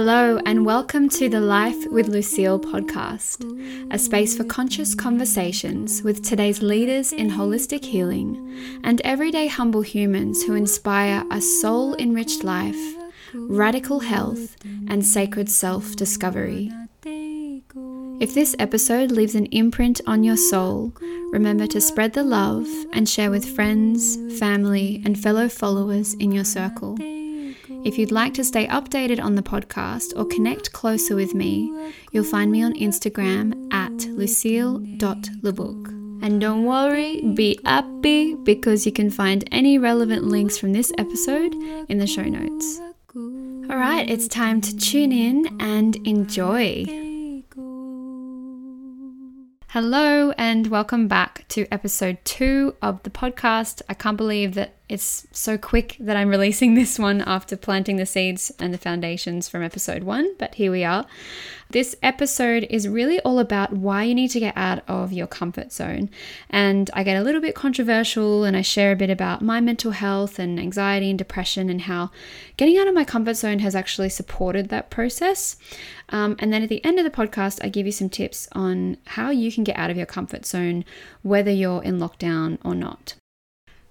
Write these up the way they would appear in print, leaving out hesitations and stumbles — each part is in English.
Hello and welcome to the Life with Lucille podcast, a space for conscious conversations with today's leaders in holistic healing and everyday humble humans who inspire a soul-enriched life, radical health, and sacred self-discovery. If this episode leaves an imprint on your soul, remember to spread the love and share with friends, family, and fellow followers in your circle. If you'd like to stay updated on the podcast or connect closer with me, you'll find me on Instagram at lucille.lebook. And don't worry, be happy, because you can find any relevant links from this episode in the show notes. All right, it's time to tune in and enjoy. Hello and welcome back to episode 2 of the podcast. I can't believe that it's so quick that I'm releasing this one after planting the seeds and the foundations from episode 1, but here we are. This episode is really all about why you need to get out of your comfort zone. And I get a little bit controversial and I share a bit about my mental health and anxiety and depression and how getting out of my comfort zone has actually supported that process. And then at the end of the podcast, I give you some tips on how you can get out of your comfort zone, whether you're in lockdown or not.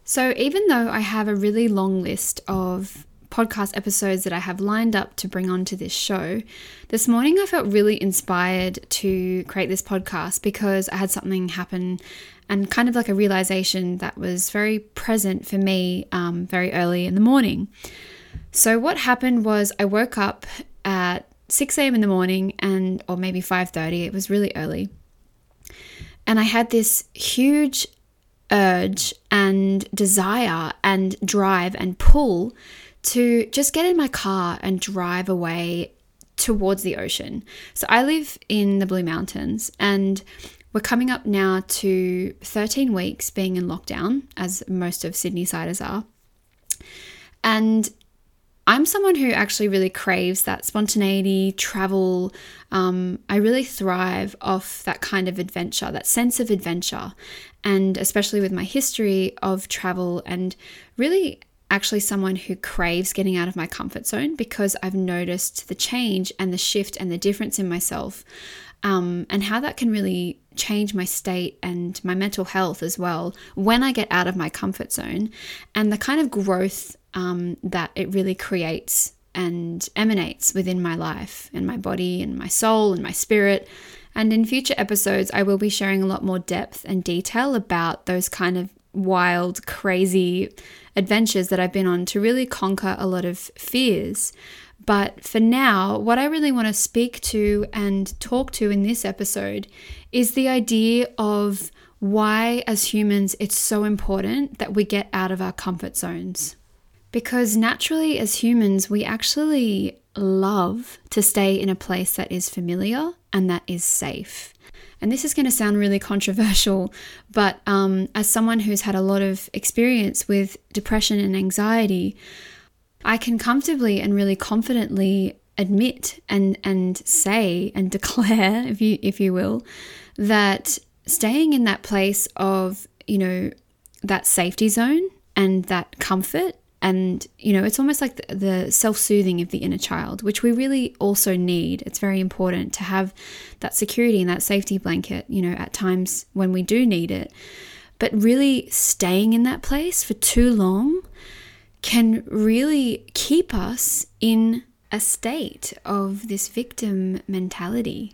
So even though I have a really long list of podcast episodes that I have lined up to bring onto this show, this morning I felt really inspired to create this podcast because I had something happen and kind of like a realization that was very present for me very early in the morning. So what happened was I woke up at 6 a.m. in the morning and or maybe 5:30, it was really early, and I had this huge urge and desire and drive and pull to just get in my car and drive away towards the ocean. So I live in the Blue Mountains and we're coming up now to 13 weeks being in lockdown, as most of Sydney siders are. And I'm someone who actually really craves that spontaneity, travel. I really thrive off that kind of adventure, that sense of adventure, and especially with my history of travel and really actually someone who craves getting out of my comfort zone because I've noticed the change and the shift and the difference in myself and how that can really change my state and my mental health as well when I get out of my comfort zone, and the kind of growth that it really creates and emanates within my life and my body and my soul and my spirit. And in future episodes, I will be sharing a lot more depth and detail about those kind of wild, crazy adventures that I've been on to really conquer a lot of fears. But for now, what I really want to speak to and talk to in this episode is the idea of why, as humans, it's so important that we get out of our comfort zones. Because naturally, as humans, we actually love to stay in a place that is familiar and that is safe. And this is going to sound really controversial, but as someone who's had a lot of experience with depression and anxiety, I can comfortably and really confidently admit and say and declare, if you will, that staying in that place of, you know, that safety zone and that comfort. And, you know, it's almost like the self-soothing of the inner child, which we really also need. It's very important to have that security and that safety blanket, you know, at times when we do need it. But really staying in that place for too long can really keep us in a state of this victim mentality.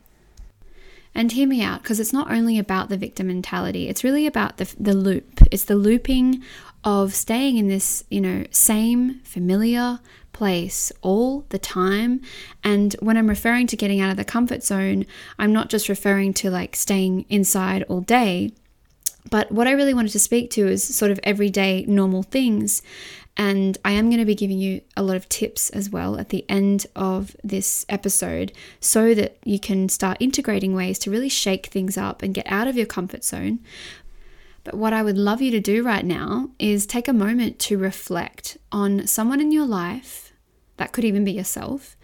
And hear me out, because it's not only about the victim mentality, it's really about the loop. It's the looping of staying in this, you know, same familiar place all the time. And when I'm referring to getting out of the comfort zone, I'm not just referring to like staying inside all day, but what I really wanted to speak to is sort of everyday normal things. And I am going to be giving you a lot of tips as well at the end of this episode so that you can start integrating ways to really shake things up and get out of your comfort zone. But what I would love you to do right now is take a moment to reflect on someone in your life, that could even be yourself,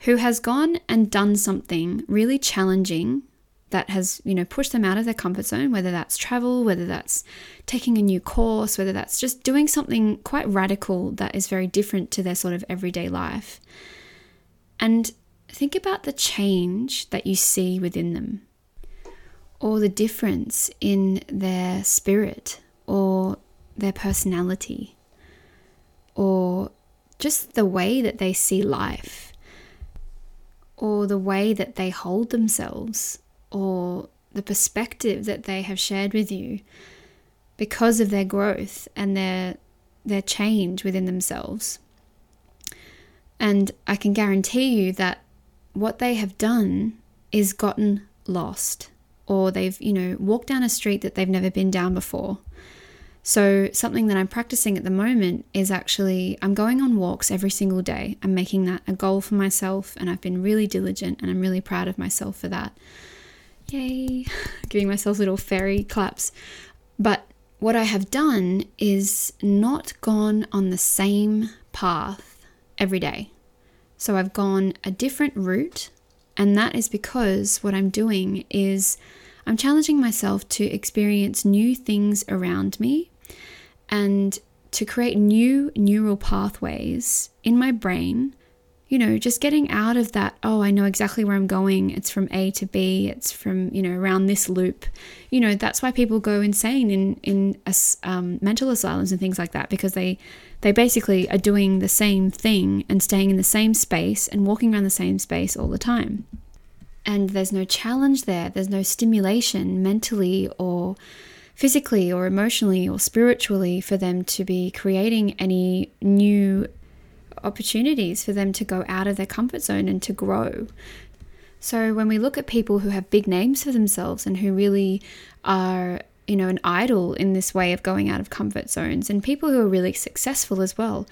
who has gone and done something really challenging that has, you know, pushed them out of their comfort zone, whether that's travel, whether that's taking a new course, whether that's just doing something quite radical that is very different to their sort of everyday life. And think about the change that you see within them, or the difference in their spirit or their personality, or just the way that they see life, or the way that they hold themselves, or the perspective that they have shared with you because of their growth and their change within themselves. And I can guarantee you that what they have done is gotten lost, or they've, walked down a street that they've never been down before. So something that I'm practicing at the moment is actually, I'm going on walks every single day. I'm making that a goal for myself, and I've been really diligent, and I'm really proud of myself for that. Yay. Giving myself little fairy claps. But what I have done is not gone on the same path every day. So I've gone a different route, and that is because what I'm doing is I'm challenging myself to experience new things around me and to create new neural pathways in my brain, just getting out of that, I know exactly where I'm going, it's from A to B, it's from, around this loop. That's why people go insane in mental asylums and things like that, because they basically are doing the same thing and staying in the same space and walking around the same space all the time. And there's no challenge there. There's no stimulation mentally or physically or emotionally or spiritually for them to be creating any new opportunities for them to go out of their comfort zone and to grow. So when we look at people who have big names for themselves and who really are, an idol in this way of going out of comfort zones, and people who are really successful as well,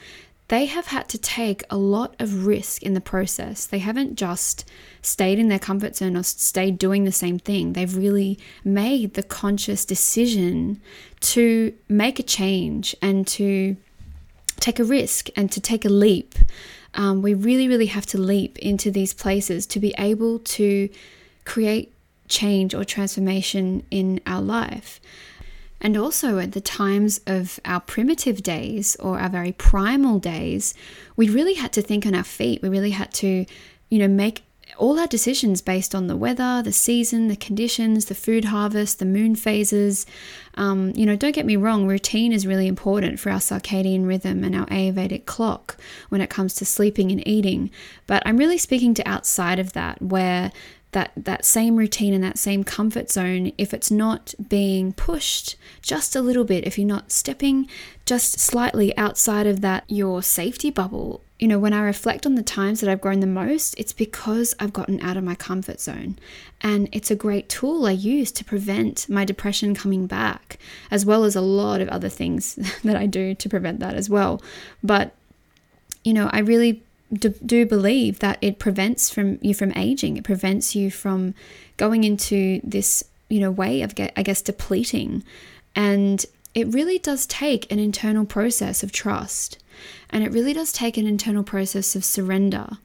they have had to take a lot of risk in the process. They haven't just stayed in their comfort zone or stayed doing the same thing. They've really made the conscious decision to make a change and to take a risk and to take a leap. We really, really have to leap into these places to be able to create change or transformation in our life. And also at the times of our primitive days or our very primal days, we really had to think on our feet. We really had to, make all our decisions based on the weather, the season, the conditions, the food harvest, the moon phases. Don't get me wrong, routine is really important for our circadian rhythm and our Ayurvedic clock when it comes to sleeping and eating. But I'm really speaking to outside of that, where that same routine and that same comfort zone, if it's not being pushed just a little bit, if you're not stepping just slightly outside of that, your safety bubble, when I reflect on the times that I've grown the most, it's because I've gotten out of my comfort zone. And it's a great tool I use to prevent my depression coming back, as well as a lot of other things that I do to prevent that as well. But, I really do believe that it prevents you from aging. It prevents you from going into this, way of, I guess, depleting. And it really does take an internal process of trust. And it really does take an internal process of surrender,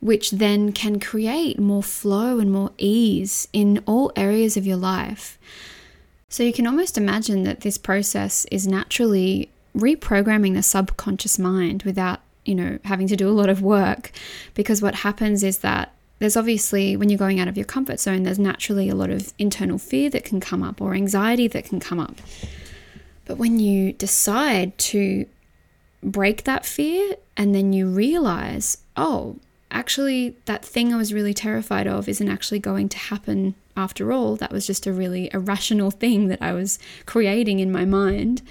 which then can create more flow and more ease in all areas of your life. So you can almost imagine that this process is naturally reprogramming the subconscious mind without having to do a lot of work, because what happens is that there's obviously, when you're going out of your comfort zone, there's naturally a lot of internal fear that can come up or anxiety that can come up. But when you decide to break that fear and then you realize, actually that thing I was really terrified of isn't actually going to happen after all. That was just a really irrational thing that I was creating in my mind.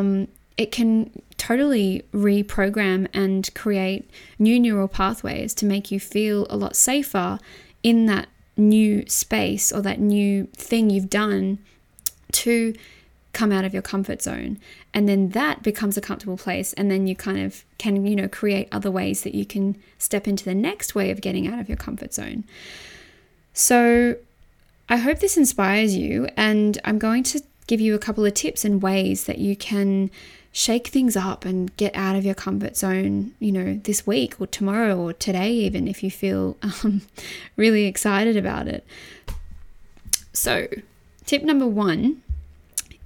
It can totally reprogram and create new neural pathways to make you feel a lot safer in that new space or that new thing you've done to come out of your comfort zone. And then that becomes a comfortable place. And then you kind of can, create other ways that you can step into the next way of getting out of your comfort zone. So I hope this inspires you. And I'm going to give you a couple of tips and ways that you can shake things up and get out of your comfort zone, this week or tomorrow or today, even if you feel really excited about it. So tip number one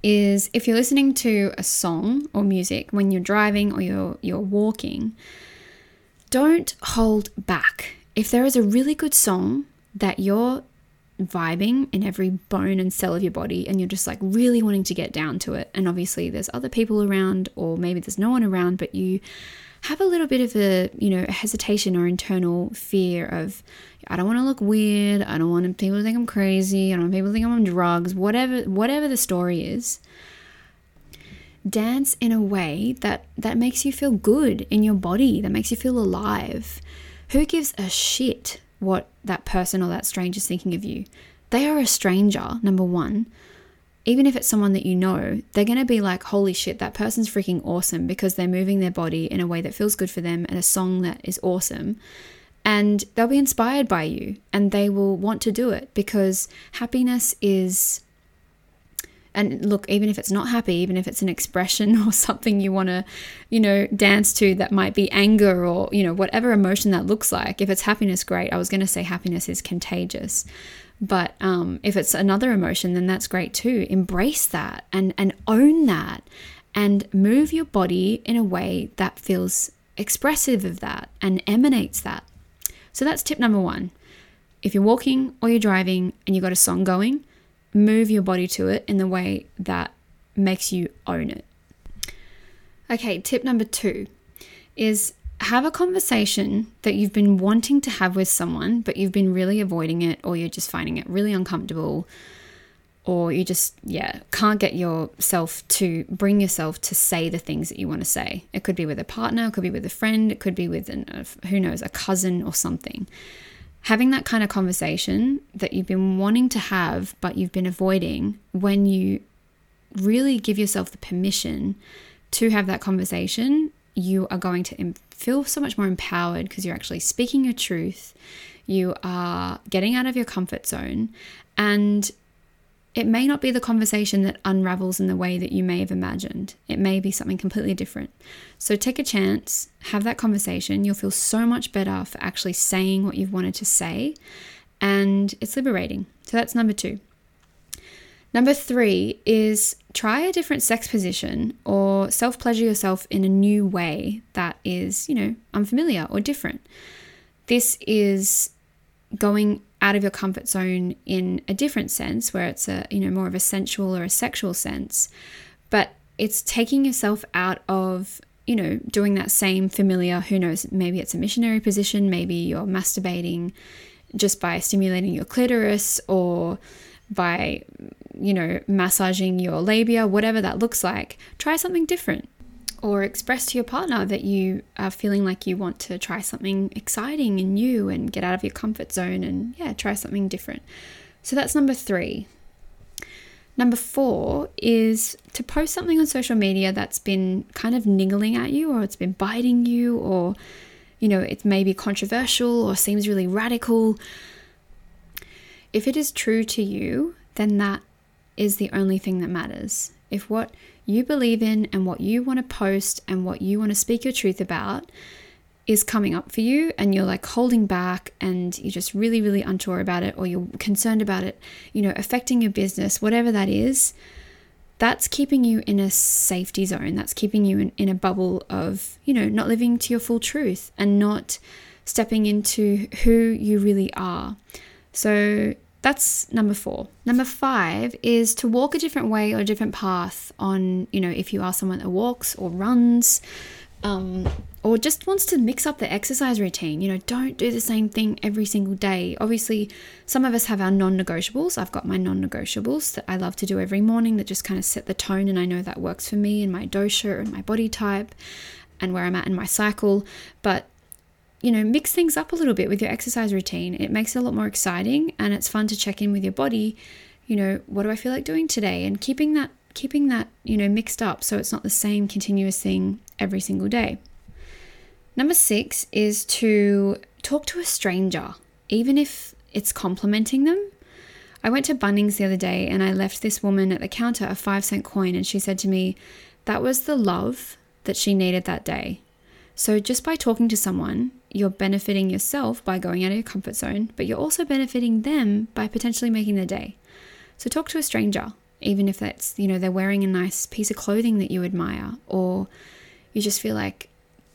is, if you're listening to a song or music when you're driving or you're walking, don't hold back If there is a really good song that you're vibing in every bone and cell of your body and you're just like really wanting to get down to it, and obviously there's other people around or maybe there's no one around, but you have a little bit of a hesitation or internal fear of, I don't want to look weird, I don't want people to think I'm crazy, I don't want people to think I'm on drugs, whatever the story is, dance in a way that makes you feel good in your body, that makes you feel alive. Who gives a shit what that person or that stranger is thinking of you? They are a stranger, number one. Even if it's someone that you know, they're going to be like, holy shit, that person's freaking awesome, because they're moving their body in a way that feels good for them and a song that is awesome. And they'll be inspired by you and they will want to do it, because happiness is... And look, even if it's not happy, even if it's an expression or something you want to, dance to, that might be anger or, whatever emotion that looks like. If it's happiness, great. I was going to say happiness is contagious, but if it's another emotion, then that's great too. Embrace that and own that and move your body in a way that feels expressive of that and emanates that. So that's tip number one. If you're walking or you're driving and you've got a song going, move your body to it in the way that makes you own it. Okay, tip number two is have a conversation that you've been wanting to have with someone, but you've been really avoiding it, or you're just finding it really uncomfortable, or you just, can't get yourself to bring yourself to say the things that you want to say. It could be with a partner, it could be with a friend, it could be with, a cousin or something. Having that kind of conversation that you've been wanting to have but you've been avoiding, when you really give yourself the permission to have that conversation, you are going to feel so much more empowered, because you're actually speaking your truth. You are getting out of your comfort zone, and it may not be the conversation that unravels in the way that you may have imagined. It may be something completely different. So take a chance, have that conversation. You'll feel so much better for actually saying what you've wanted to say, and it's liberating. So that's number two. Number three is try a different sex position or self-pleasure yourself in a new way that is, unfamiliar or different. This is going out of your comfort zone in a different sense, where it's a, more of a sensual or a sexual sense, but it's taking yourself out of, doing that same familiar, who knows, maybe it's a missionary position, maybe you're masturbating just by stimulating your clitoris or by, massaging your labia, whatever that looks like. Try something different, or express to your partner that you are feeling like you want to try something exciting and new and get out of your comfort zone and try something different. So that's number three. Number four is to post something on social media that's been kind of niggling at you, or it's been biting you, or, it may be controversial or seems really radical. If it is true to you, then that is the only thing that matters. If what you believe in and what you want to post and what you want to speak your truth about is coming up for you, and you're like holding back and you're just really, really unsure about it, or you're concerned about it, affecting your business, whatever that is, that's keeping you in a safety zone. That's keeping you in a bubble of, not living to your full truth and not stepping into who you really are. So that's number four. Number five is to walk a different way or a different path on, if you are someone that walks or runs, or just wants to mix up the exercise routine. Don't do the same thing every single day. Obviously, some of us have our non-negotiables. I've got my non-negotiables that I love to do every morning that just kind of set the tone, and I know that works for me and my dosha and my body type and where I'm at in my cycle. But mix things up a little bit with your exercise routine. It makes it a lot more exciting, and it's fun to check in with your body. What do I feel like doing today? And keeping that, mixed up, so it's not the same continuous thing every single day. Number six is to talk to a stranger, even if it's complimenting them. I went to Bunnings the other day and I left this woman at the counter a 5-cent coin, and she said to me, that was the love that she needed that day. So just by talking to someone, you're benefiting yourself by going out of your comfort zone, but you're also benefiting them by potentially making their day. So talk to a stranger, even if that's, they're wearing a nice piece of clothing that you admire, or you just feel like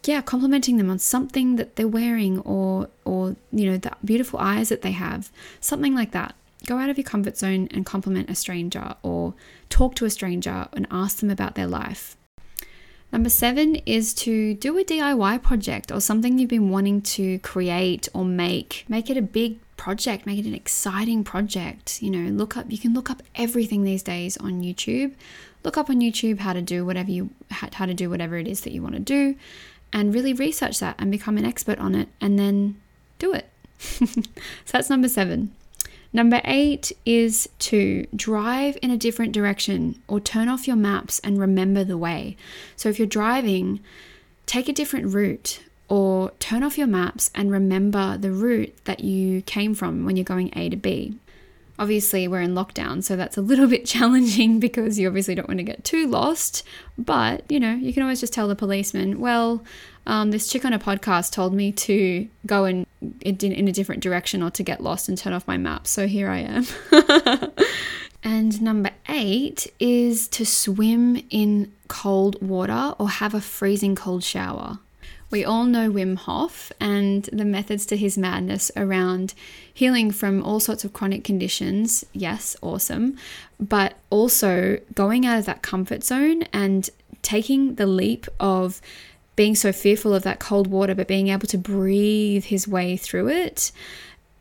yeah, complimenting them on something that they're wearing, or you know, the beautiful eyes that they have, something like that. Go out of your comfort zone and compliment a stranger, or talk to a stranger and ask them about their life. Number 7 is to do a DIY project or something you've been wanting to create or make. Make it a big project, make it an exciting project. You know, you can look up everything these days on YouTube. Look up on YouTube how to do whatever it is that you want to do, and really research that and become an expert on it, and then do it. So that's number 7. Number 8 is to drive in a different direction, or turn off your maps and remember the way. So if you're driving, take a different route, or turn off your maps and remember the route that you came from when you're going A to B. Obviously, we're in lockdown, so that's a little bit challenging because you obviously don't want to get too lost. But, you know, you can always just tell the policeman, well, this chick on a podcast told me to go in a different direction, or to get lost and turn off my map. So here I am. And number 8 is to swim in cold water or have a freezing cold shower. We all know Wim Hof and the methods to his madness around healing from all sorts of chronic conditions. Yes, awesome. But also going out of that comfort zone and taking the leap of being so fearful of that cold water, but being able to breathe his way through it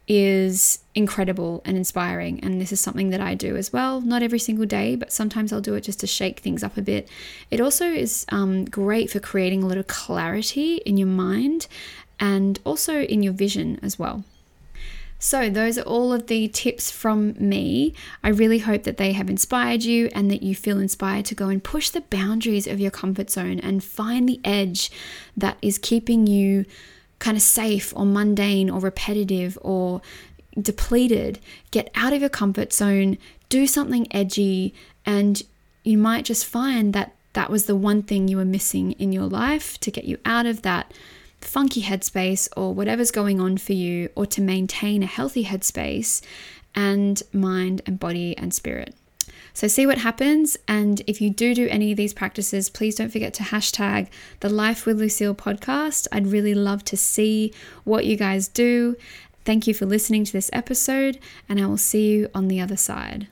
is incredible and inspiring. And this is something that I do as well. Not every single day, but sometimes I'll do it just to shake things up a bit. It also is great for creating a little clarity in your mind, and also in your vision as well. So those are all of the tips from me. I really hope that they have inspired you, and that you feel inspired to go and push the boundaries of your comfort zone and find the edge that is keeping you kind of safe or mundane or repetitive or depleted. Get out of your comfort zone, do something edgy, and you might just find that that was the one thing you were missing in your life to get you out of that funky headspace or whatever's going on for you, or to maintain a healthy headspace and mind and body and spirit. So see what happens. And if you do any of these practices, please don't forget to hashtag the Life with Lucille podcast. I'd really love to see what you guys do. Thank you for listening to this episode, and I will see you on the other side.